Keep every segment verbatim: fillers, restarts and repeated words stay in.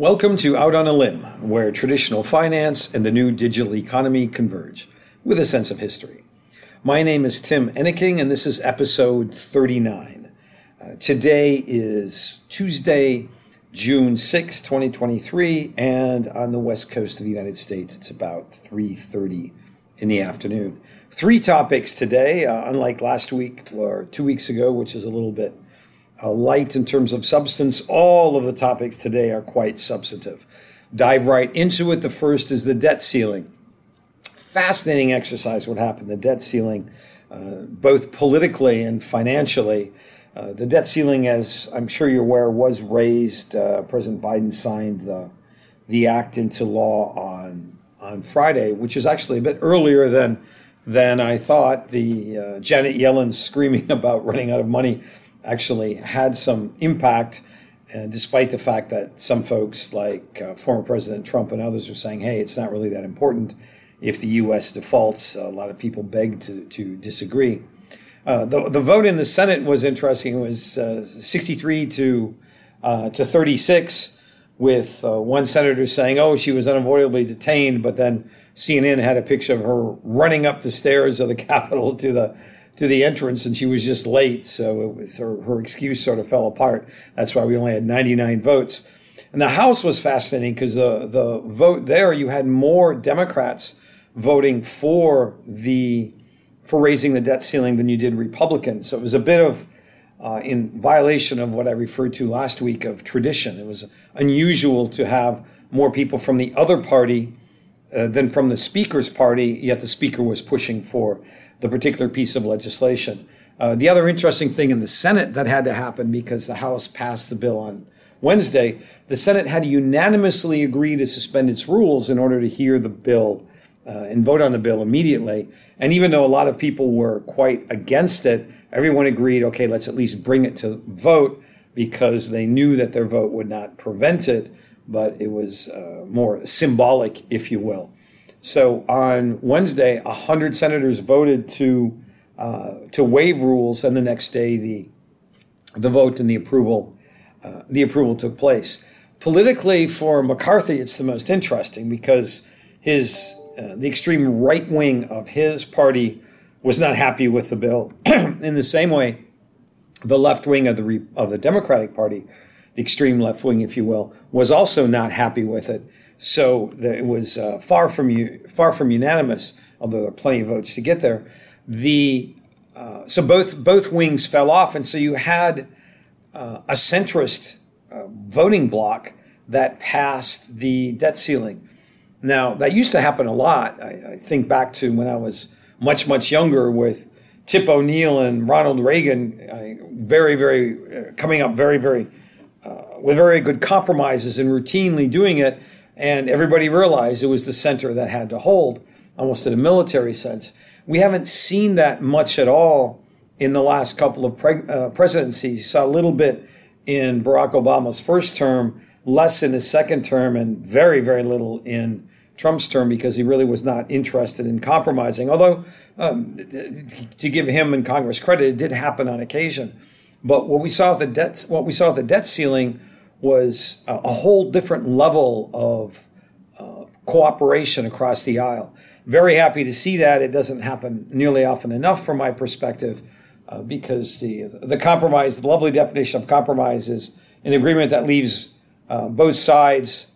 Welcome to Out on a Limb, where traditional finance and the new digital economy converge, with a sense of history. My name is Tim Enneking, and this is episode thirty-nine. Uh, today is Tuesday, June sixth, twenty twenty-three, and on the west coast of the United States, it's about three thirty in the afternoon. Three topics today, uh, unlike last week or two weeks ago, which is a little bit Uh, light in terms of substance. All of the topics today are quite substantive. Dive right into it. The first is the debt ceiling. Fascinating exercise what happened, the debt ceiling, uh, both politically and financially. Uh, the debt ceiling, as I'm sure you're aware, was raised. Uh, President Biden signed the the act into law on on Friday, which is actually a bit earlier than, than I thought. The uh, Janet Yellen screaming about running out of money actually had some impact, uh, despite the fact that some folks like uh, former President Trump and others are saying, hey, it's not really that important if the U S defaults. A lot of people begged to, to disagree. Uh, the, the vote in the Senate was interesting. It was uh, sixty-three to thirty-six, with uh, one senator saying, oh, she was unavoidably detained, but then C N N had a picture of her running up the stairs of the Capitol to the to the entrance, and she was just late, so it was her, her excuse sort of fell apart. That's why we only had ninety-nine votes. And the House was fascinating because the, the vote there, you had more Democrats voting for the for raising the debt ceiling than you did Republicans. So it was a bit of uh, in violation of what I referred to last week of tradition. It was unusual to have more people from the other party uh, than from the Speaker's party, yet the Speaker was pushing for the particular piece of legislation. Uh, the other interesting thing in the Senate that had to happen, because the House passed the bill on Wednesday, the Senate had to unanimously agree to suspend its rules in order to hear the bill uh, and vote on the bill immediately. And even though a lot of people were quite against it, everyone agreed, okay, let's at least bring it to vote, because they knew that their vote would not prevent it, but it was uh, more symbolic, if you will. So on Wednesday, one hundred senators voted to uh, to waive rules, and the next day the the vote and the approval uh, the approval took place. Politically, for McCarthy, it's the most interesting, because his uh, the extreme right wing of his party was not happy with the bill. In the same way, the left wing of the of the Democratic Party, the extreme left wing, if you will, was also not happy with it. So the, it was uh, far from u- far from unanimous, although there are plenty of votes to get there. The uh, so both both wings fell off, and so you had uh, a centrist uh, voting bloc that passed the debt ceiling. Now, that used to happen a lot. I, I think back to when I was much much younger with Tip O'Neill and Ronald Reagan, uh, very very uh, coming up very very uh, with very good compromises and routinely doing it. And everybody realized it was the center that had to hold, almost in a military sense. We haven't seen that much at all in the last couple of pre- uh, presidencies. You saw a little bit in Barack Obama's first term, less in his second term, and very, very little in Trump's term, because he really was not interested in compromising. Although, um, to give him and Congress credit, it did happen on occasion. But what we saw at the debt, what we saw at the debt ceiling was a whole different level of uh, cooperation across the aisle. Very happy to see that. It doesn't happen nearly often enough from my perspective, uh, because the the compromise, the lovely definition of compromise, is an agreement that leaves uh, both sides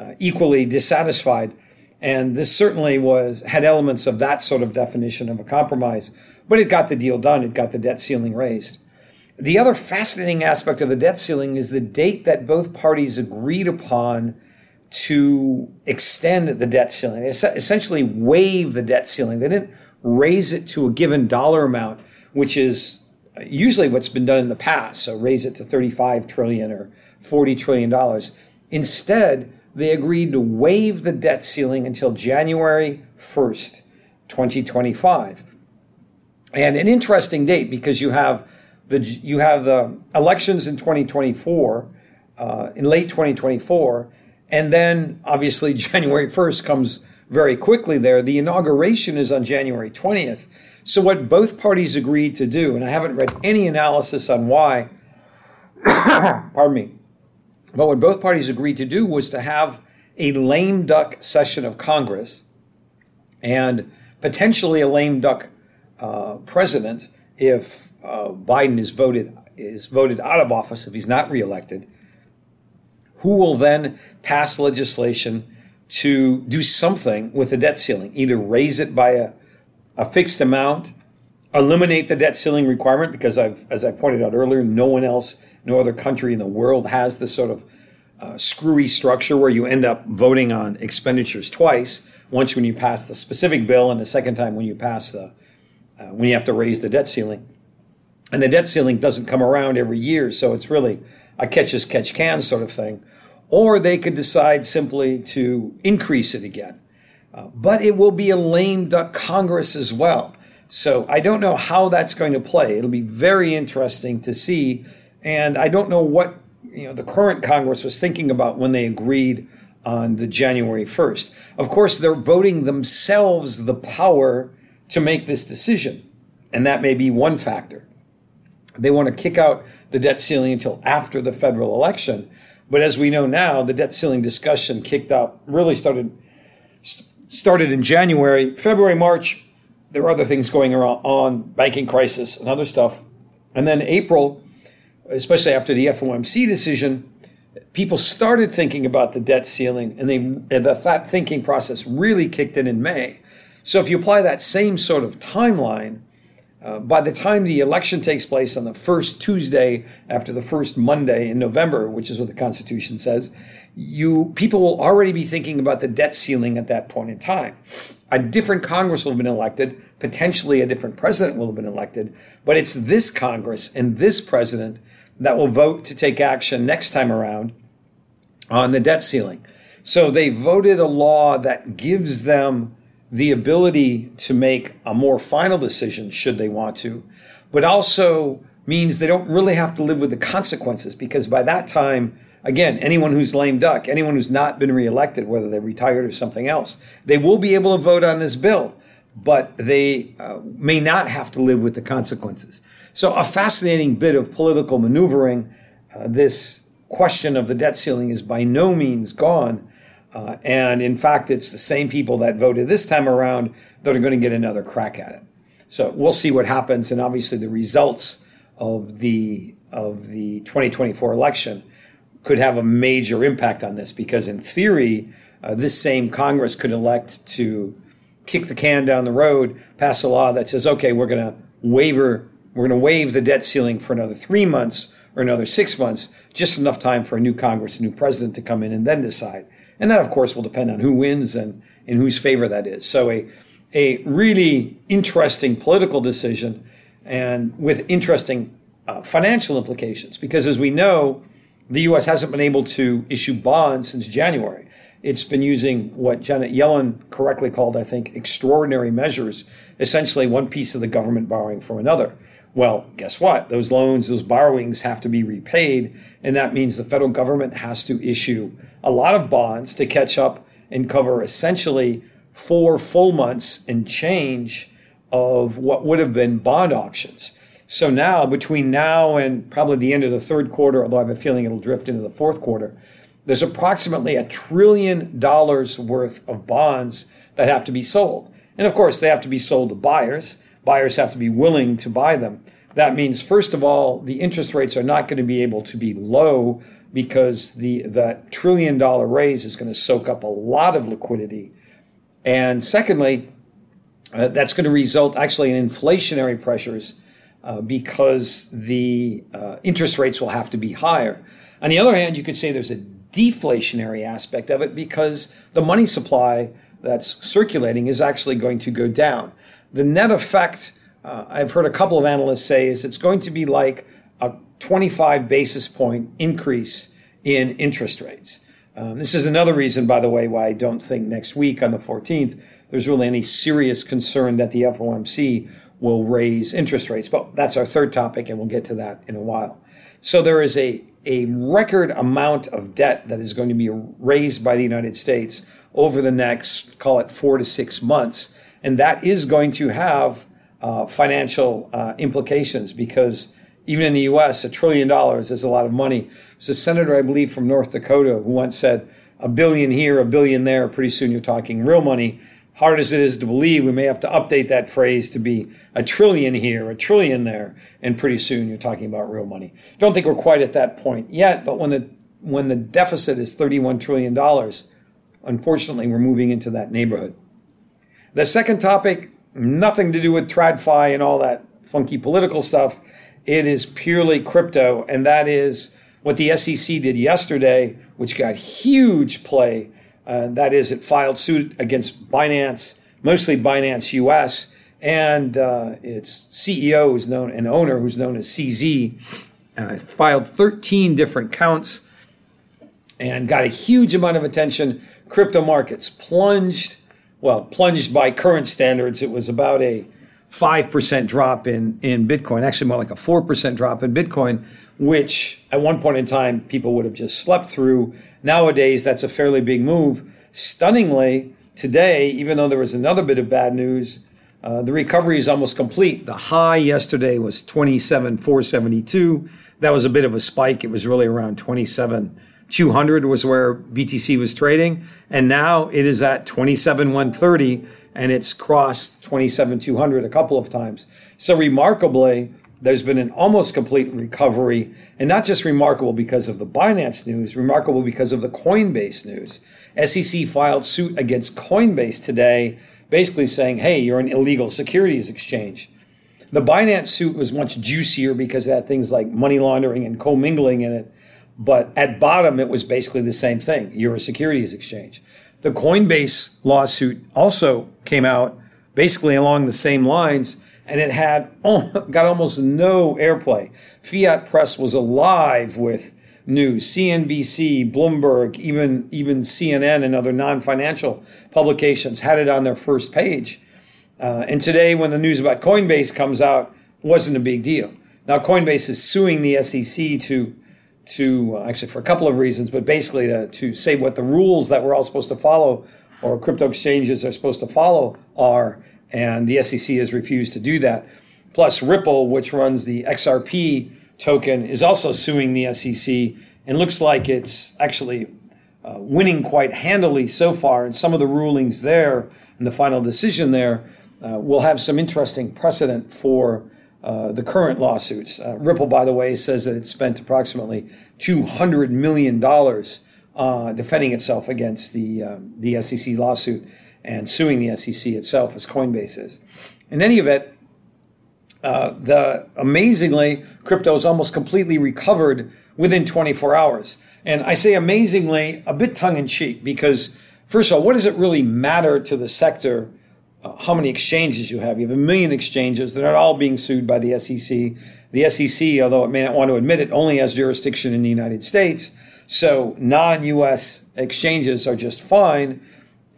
uh, equally dissatisfied. And this certainly was had elements of that sort of definition of a compromise, but it got the deal done. It got the debt ceiling raised. The other fascinating aspect of the debt ceiling is the date that both parties agreed upon to extend the debt ceiling. They essentially waived the debt ceiling. They didn't raise it to a given dollar amount, which is usually what's been done in the past. So raise it to thirty-five trillion dollars or forty trillion dollars. Instead, they agreed to waive the debt ceiling until January first, twenty twenty-five. And an interesting date, because you have The, you have the elections in twenty twenty-four, uh, in late twenty twenty-four, and then obviously January first comes very quickly there. The inauguration is on January twentieth. So what both parties agreed to do, and I haven't read any analysis on why, pardon me, But what both parties agreed to do was to have a lame duck session of Congress and potentially a lame duck uh, president if uh, Biden is voted is voted out of office, if he's not reelected, who will then pass legislation to do something with the debt ceiling, either raise it by a, a fixed amount, eliminate the debt ceiling requirement, because I've, as I pointed out earlier, no one else, no other country in the world has this sort of uh, screwy structure where you end up voting on expenditures twice, once when you pass the specific bill and the second time when you pass the, uh, when you have to raise the debt ceiling. And the debt ceiling doesn't come around every year, so it's really a catch-as-catch-can sort of thing. Or they could decide simply to increase it again. Uh, but it will be a lame duck Congress as well. So I don't know how that's going to play. It'll be very interesting to see. And I don't know what you know the current Congress was thinking about when they agreed on the January first. Of course, they're voting themselves the power to make this decision. And that may be one factor. They want to kick out the debt ceiling until after the federal election. But as we know now, the debt ceiling discussion kicked up, really started st- started in January, February, March. There were other things going on, banking crisis and other stuff. And then April, especially after the F O M C decision, people started thinking about the debt ceiling, and, they, and the thought thinking process really kicked in in May. So if you apply that same sort of timeline, uh, by the time the election takes place on the first Tuesday after the first Monday in November, which is what the Constitution says, you people will already be thinking about the debt ceiling at that point in time. A different Congress will have been elected, potentially a different president will have been elected, but it's this Congress and this president that will vote to take action next time around on the debt ceiling. So they voted a law that gives them the ability to make a more final decision should they want to, but also means they don't really have to live with the consequences, because by that time, again, anyone who's lame duck, anyone who's not been reelected, whether they're retired or something else, they will be able to vote on this bill, but they uh, may not have to live with the consequences. So a fascinating bit of political maneuvering. Uh, this question of the debt ceiling is by no means gone. Uh, and in fact, it's the same people that voted this time around that are going to get another crack at it. So we'll see what happens. And obviously the results of the, of the twenty twenty-four election could have a major impact on this, because in theory, uh, this same Congress could elect to kick the can down the road, pass a law that says, okay, we're going to waiver, we're going to waive the debt ceiling for another three months or another six months, just enough time for a new Congress, a new president to come in and then decide. And that, of course, will depend on who wins and in whose favor that is. So a a really interesting political decision, and with interesting uh, financial implications, because as we know, the U S hasn't been able to issue bonds since January. It's been using what Janet Yellen correctly called, I think, extraordinary measures, essentially one piece of the government borrowing from another. Well, guess what? Those loans, those borrowings have to be repaid, and that means the federal government has to issue a lot of bonds to catch up and cover essentially four full months and change of what would have been bond auctions. So now, between now and probably the end of the third quarter, although I have a feeling it'll drift into the fourth quarter, there's approximately a trillion dollars worth of bonds that have to be sold. And of course, they have to be sold to buyers. Buyers have to be willing to buy them. That means, first of all, the interest rates are not going to be able to be low, because the, the trillion dollar raise is going to soak up a lot of liquidity. And secondly, uh, that's going to result actually in inflationary pressures, Uh, because the uh, interest rates will have to be higher. On the other hand, you could say there's a deflationary aspect of it, because the money supply that's circulating is actually going to go down. The net effect, uh, I've heard a couple of analysts say, is it's going to be like a twenty-five basis point increase in interest rates. Um, this is another reason, by the way, why I don't think next week on the fourteenth, there's really any serious concern that the F O M C will raise interest rates. But that's our third topic, and we'll get to that in a while. So there is a, a record amount of debt that is going to be raised by the United States over the next, call it four to six months. And that is going to have uh, financial uh, implications, because Even in the U S, a trillion dollars is a lot of money. There's a senator, I believe, from North Dakota who once said, a billion here, a billion there, pretty soon you're talking real money. Hard as it is to believe, we may have to update that phrase to be a trillion here, a trillion there, and pretty soon you're talking about real money. Don't think we're quite at that point yet, but when the when the deficit is thirty-one trillion dollars, unfortunately, we're moving into that neighborhood. The second topic, nothing to do with TradFi and all that funky political stuff. It is purely crypto, and that is what the S E C did yesterday, which got huge play. Uh, that is, it filed suit against Binance, mostly Binance U S, and uh, its C E O who's known, and owner who's known as C Z, uh, filed thirteen different counts and got a huge amount of attention. Crypto markets plunged, well, plunged by current standards. It was about a five percent drop in, in Bitcoin, actually more like a four percent drop in Bitcoin, which at one point in time, people would have just slept through. Nowadays, that's a fairly big move. Stunningly, today, even though there was another bit of bad news, uh, the recovery is almost complete. The high yesterday was twenty-seven thousand four hundred seventy-two. That was a bit of a spike. It was really around twenty-seven thousand two hundred was where B T C was trading. And now it is at twenty-seven thousand one hundred thirty, and it's crossed twenty-seven thousand two hundred a couple of times. So remarkably, there's been an almost complete recovery, and not just remarkable because of the Binance news, remarkable because of the Coinbase news. S E C filed suit against Coinbase today, basically saying, hey, you're an illegal securities exchange. The Binance suit was much juicier because it had things like money laundering and commingling in it, but at bottom, it was basically the same thing. You're a securities exchange. The Coinbase lawsuit also came out basically along the same lines, and it had got almost no airplay. Fiat press was alive with news. C N B C, Bloomberg, even, even C N N and other non-financial publications had it on their first page. Uh, and today, when the news about Coinbase comes out, it wasn't a big deal. Now, Coinbase is suing the S E C to, to uh, actually for a couple of reasons, but basically to, to say what the rules that we're all supposed to follow or crypto exchanges are supposed to follow are. And the S E C has refused to do that. Plus, Ripple, which runs the X R P token, is also suing the S E C and looks like it's actually uh, winning quite handily so far. And some of the rulings there and the final decision there uh, will have some interesting precedent for uh, the current lawsuits. Uh, Ripple, by the way, says that it spent approximately two hundred million dollars uh, defending itself against the um, the S E C lawsuit, and suing the S E C itself as Coinbase is. In any event, uh, the amazingly, crypto is almost completely recovered within twenty-four hours. And I say amazingly, a bit tongue-in-cheek, because first of all, what does it really matter to the sector uh, how many exchanges you have? You have a million exchanges. They're not all being sued by the S E C. The S E C, although it may not want to admit it, only has jurisdiction in the United States. So non-U S exchanges are just fine.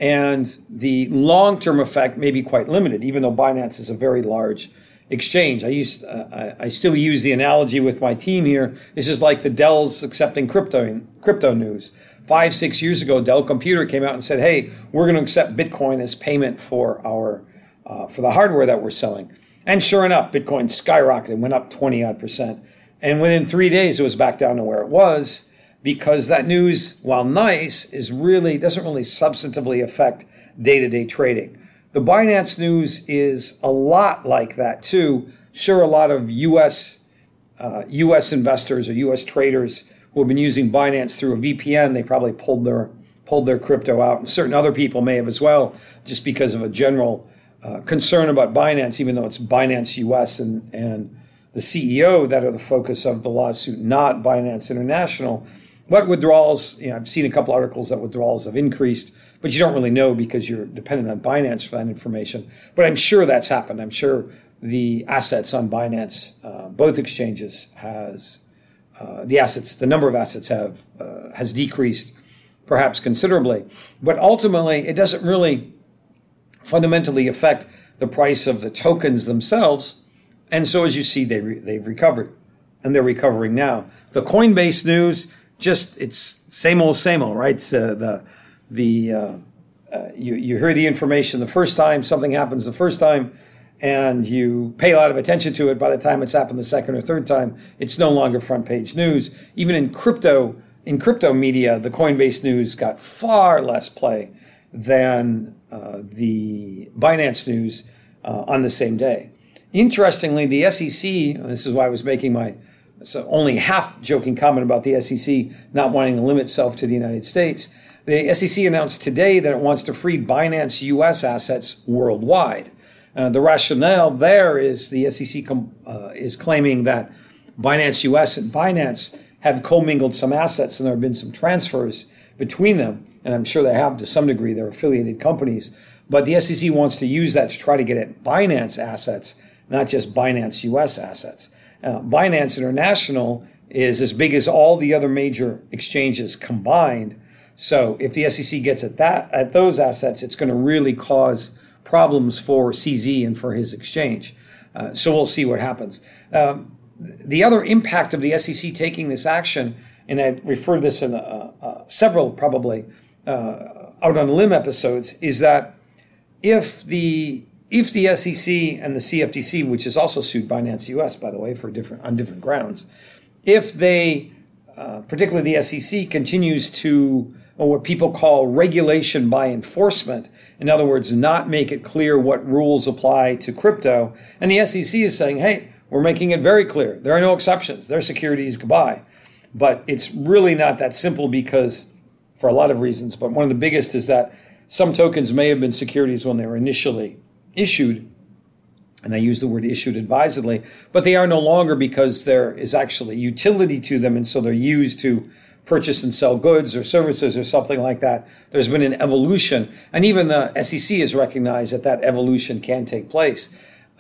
And the long-term effect may be quite limited, even though Binance is a very large exchange. I used, uh, I, I still use the analogy with my team here. This is like the Dell's accepting crypto, crypto news. Five, six years ago, Dell Computer came out and said, hey, we're going to accept Bitcoin as payment for our uh, for the hardware that we're selling. And sure enough, Bitcoin skyrocketed, went up twenty-odd percent. And within three days, it was back down to where it was, because that news, while nice, is really doesn't really substantively affect day-to-day trading. The Binance news is a lot like that too. Sure, a lot of U S uh, U S investors or U S traders who have been using Binance through a V P N, they probably pulled their pulled their crypto out, and certain other people may have as well, just because of a general uh, concern about Binance, even though it's Binance U S and and the C E O that are the focus of the lawsuit, not Binance International. But withdrawals, you know, I've seen a couple articles that withdrawals have increased, but you don't really know because you're dependent on Binance for that information. But I'm sure that's happened. I'm sure the assets on Binance, uh, both exchanges, has uh, the assets, the number of assets have uh, has decreased perhaps considerably. But ultimately, it doesn't really fundamentally affect the price of the tokens themselves. And so, as you see, they re- they've recovered, and they're recovering now. The Coinbase news. Just it's same old, same old, right? So the the uh, uh, you you hear the information the first time, something happens the first time, and you pay a lot of attention to it. By the time it's happened the second or third time, it's no longer front page news. Even in crypto, in crypto media, the Coinbase news got far less play than uh, the Binance news uh, on the same day. Interestingly, the S E C, this is why I was making my so only half-joking comment about the S E C not wanting to limit itself to the United States. The S E C announced today that it wants to free Binance U S assets worldwide. Uh, the rationale there is the S E C com- uh, is claiming that Binance U S and Binance have commingled some assets and there have been some transfers between them, and I'm sure they have to some degree. They're affiliated companies. But the S E C wants to use that to try to get at Binance assets, not just Binance U S assets. Uh, Binance International is as big as all the other major exchanges combined. So if the S E C gets at that, at those assets, it's going to really cause problems for C Z and for his exchange. Uh, so we'll see what happens. Um, the other impact of the S E C taking this action, and I referred this in uh, uh, several probably uh, Out on a Limb episodes, is that if the If the S E C and the C F T C, which has also sued Binance U S, by the way, for different on different grounds, if they, uh, particularly the S E C, continues to or what people call regulation by enforcement, in other words, not make it clear what rules apply to crypto, and the S E C is saying, hey, we're making it very clear. There are no exceptions. They're securities, goodbye. But it's really not that simple because, for a lot of reasons, but one of the biggest is that some tokens may have been securities when they were initially issued, and I use the word issued advisedly, but they are no longer because there is actually utility to them, and so they're used to purchase and sell goods or services or something like that. There's been an evolution, and even the S E C has recognized that that evolution can take place.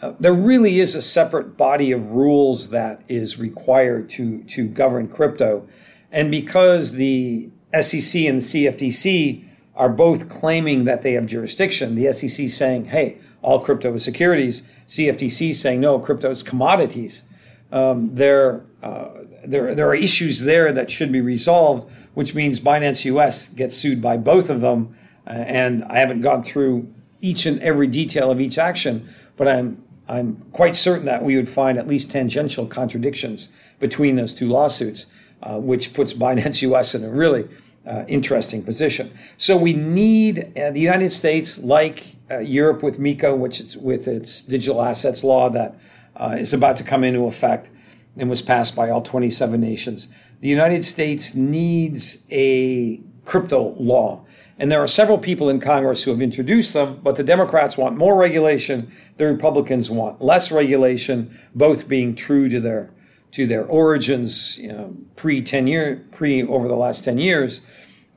Uh, there really is a separate body of rules that is required to, to govern crypto, and because the S E C and the C F T C are both claiming that they have jurisdiction, the S E C saying, hey, all crypto is securities. C F T C saying no, crypto is commodities. Um, there, uh, there, there are issues there that should be resolved, which means Binance U S gets sued by both of them. Uh, and I haven't gone through each and every detail of each action, but I'm I'm quite certain that we would find at least tangential contradictions between those two lawsuits, uh, which puts Binance U S in a really Uh, interesting position. So we need uh, the United States, like uh, Europe with MiCA, which is with its digital assets law that uh, is about to come into effect and was passed by all twenty-seven nations. The United States needs a crypto law. And there are several people in Congress who have introduced them, but the Democrats want more regulation. The Republicans want less regulation, both being true to their to their origins, you know, pre ten year, pre over the last ten years,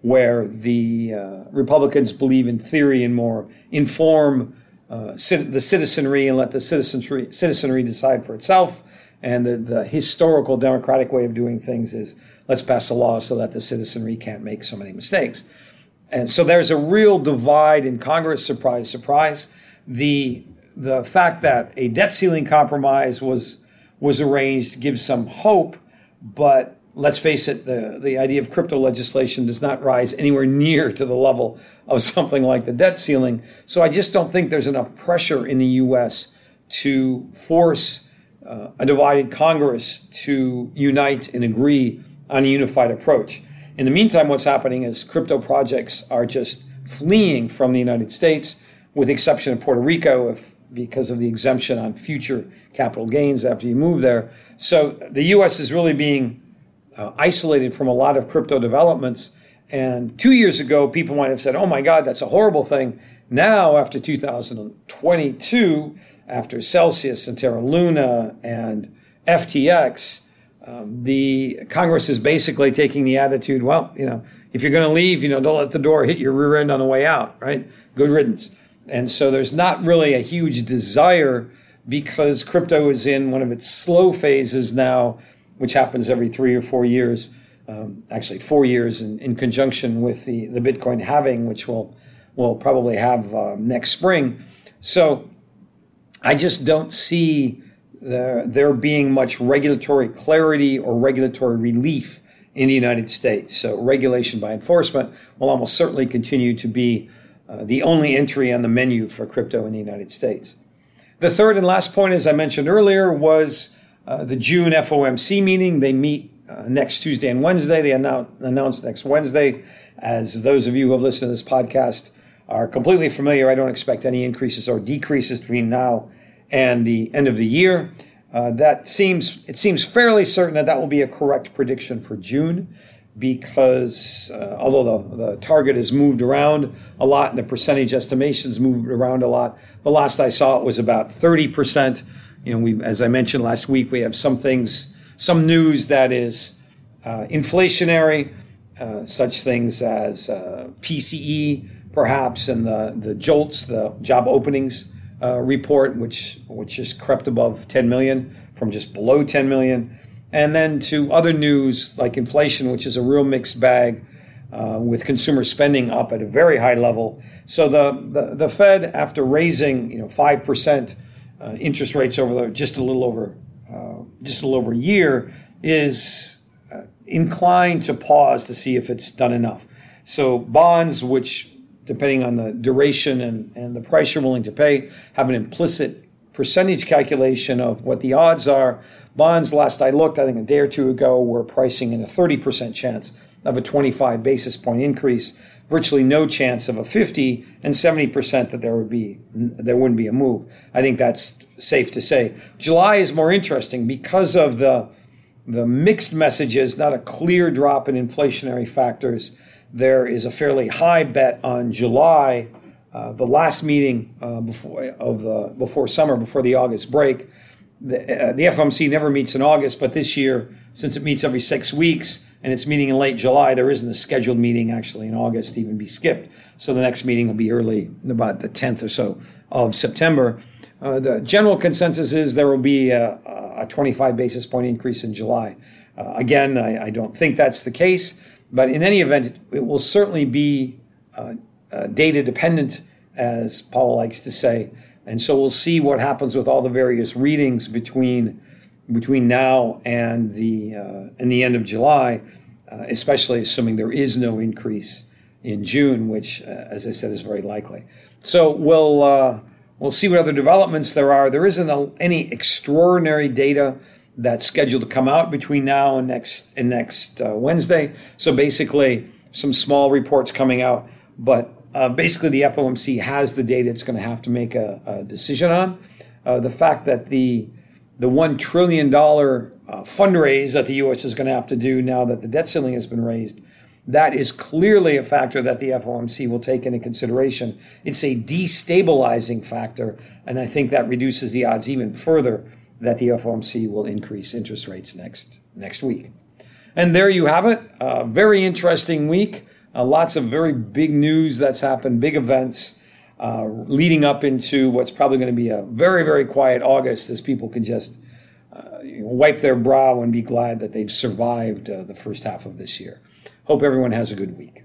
where the uh, Republicans believe in theory and more inform uh, cit- the citizenry and let the citizenry citizenry decide for itself, and the, the historical Democratic way of doing things is let's pass a law so that the citizenry can't make so many mistakes. And so there's a real divide in Congress. Surprise, surprise. The the fact that a debt ceiling compromise was was arranged to give some hope, but let's face it, the, the idea of crypto legislation does not rise anywhere near to the level of something like the debt ceiling. So I just don't think there's enough pressure in the U S to force uh, a divided Congress to unite and agree on a unified approach. In the meantime, what's happening is crypto projects are just fleeing from the United States, with the exception of Puerto Rico, if because of the exemption on future capital gains after you move there. So the U S is really being uh, isolated from a lot of crypto developments. And two years ago, people might have said, oh my God, that's a horrible thing. Now, after two thousand twenty-two, after Celsius and Terra Luna and F T X, um, the Congress is basically taking the attitude, well, you know, if you're going to leave, you know, don't let the door hit your rear end on the way out, right? Good riddance. And so there's not really a huge desire because crypto is in one of its slow phases now, which happens every three or four years, um, actually four years in, in conjunction with the, the Bitcoin halving, which we'll, we'll probably have uh, next spring. So I just don't see the, there being much regulatory clarity or regulatory relief in the United States. So regulation by enforcement will almost certainly continue to be Uh, the only entry on the menu for crypto in the United States. The third and last point, as I mentioned earlier, was uh, the June F O M C meeting. They meet uh, next Tuesday and Wednesday. They annou- announced next Wednesday. As those of you who have listened to this podcast are completely familiar, I don't expect any increases or decreases between now and the end of the year. Uh, that seems it seems fairly certain that that will be a correct prediction for June, because uh, although the, the target has moved around a lot and the percentage estimations moved around a lot, the last I saw it was about thirty percent. You know, we, as I mentioned last week, we have some things, some news that is uh, inflationary, uh, such things as uh, P C E, perhaps, and the, the JOLTS, the job openings uh, report, which which just crept above ten million from just below ten million. And then to other news like inflation, which is a real mixed bag, uh, with consumer spending up at a very high level. So the, the, the Fed, after raising you know five percent uh, interest rates over the, just a little over uh, just a little over a year, is uh, inclined to pause to see if it's done enough. So bonds, which depending on the duration and, and the price you're willing to pay, have an implicit percentage calculation of what the odds are. Bonds, last I looked, I think a day or two ago, were pricing in a thirty percent chance of a twenty-five basis point increase, virtually no chance of a fifty, and seventy percent that there would be there wouldn't be a move. I think that's safe to say. July is more interesting because of the the mixed messages, not a clear drop in inflationary factors. There is a fairly high bet on July. Uh, the last meeting uh, before of the before summer, before the August break. The, uh, the F O M C never meets in August, but this year, since it meets every six weeks and it's meeting in late July, there isn't a scheduled meeting actually in August to even be skipped. So the next meeting will be early, about the tenth or so of September. Uh, the general consensus is there will be a, a twenty-five basis point increase in July. Uh, again, I, I don't think that's the case, but in any event, it, it will certainly be Uh, Uh, data dependent, as Paul likes to say. And so we'll see what happens with all the various readings between between now and the uh, and the end of July, uh, especially assuming there is no increase in June, which, uh, as I said, is very likely. So we'll uh, we'll see what other developments there are. There isn't a, any extraordinary data that's scheduled to come out between now and next and next uh, Wednesday. So basically, some small reports coming out, but Uh, basically, the F O M C has the data it's going to have to make a, a decision on. Uh, the fact that the the one trillion dollars uh, fundraise that the U S is going to have to do now that the debt ceiling has been raised, that is clearly a factor that the F O M C will take into consideration. It's a destabilizing factor, and I think that reduces the odds even further that the F O M C will increase interest rates next next week. And there you have it. A very interesting week. Uh, lots of very big news that's happened, big events uh, leading up into what's probably going to be a very, very quiet August, as people can just uh, you know, wipe their brow and be glad that they've survived uh, the first half of this year. Hope everyone has a good week.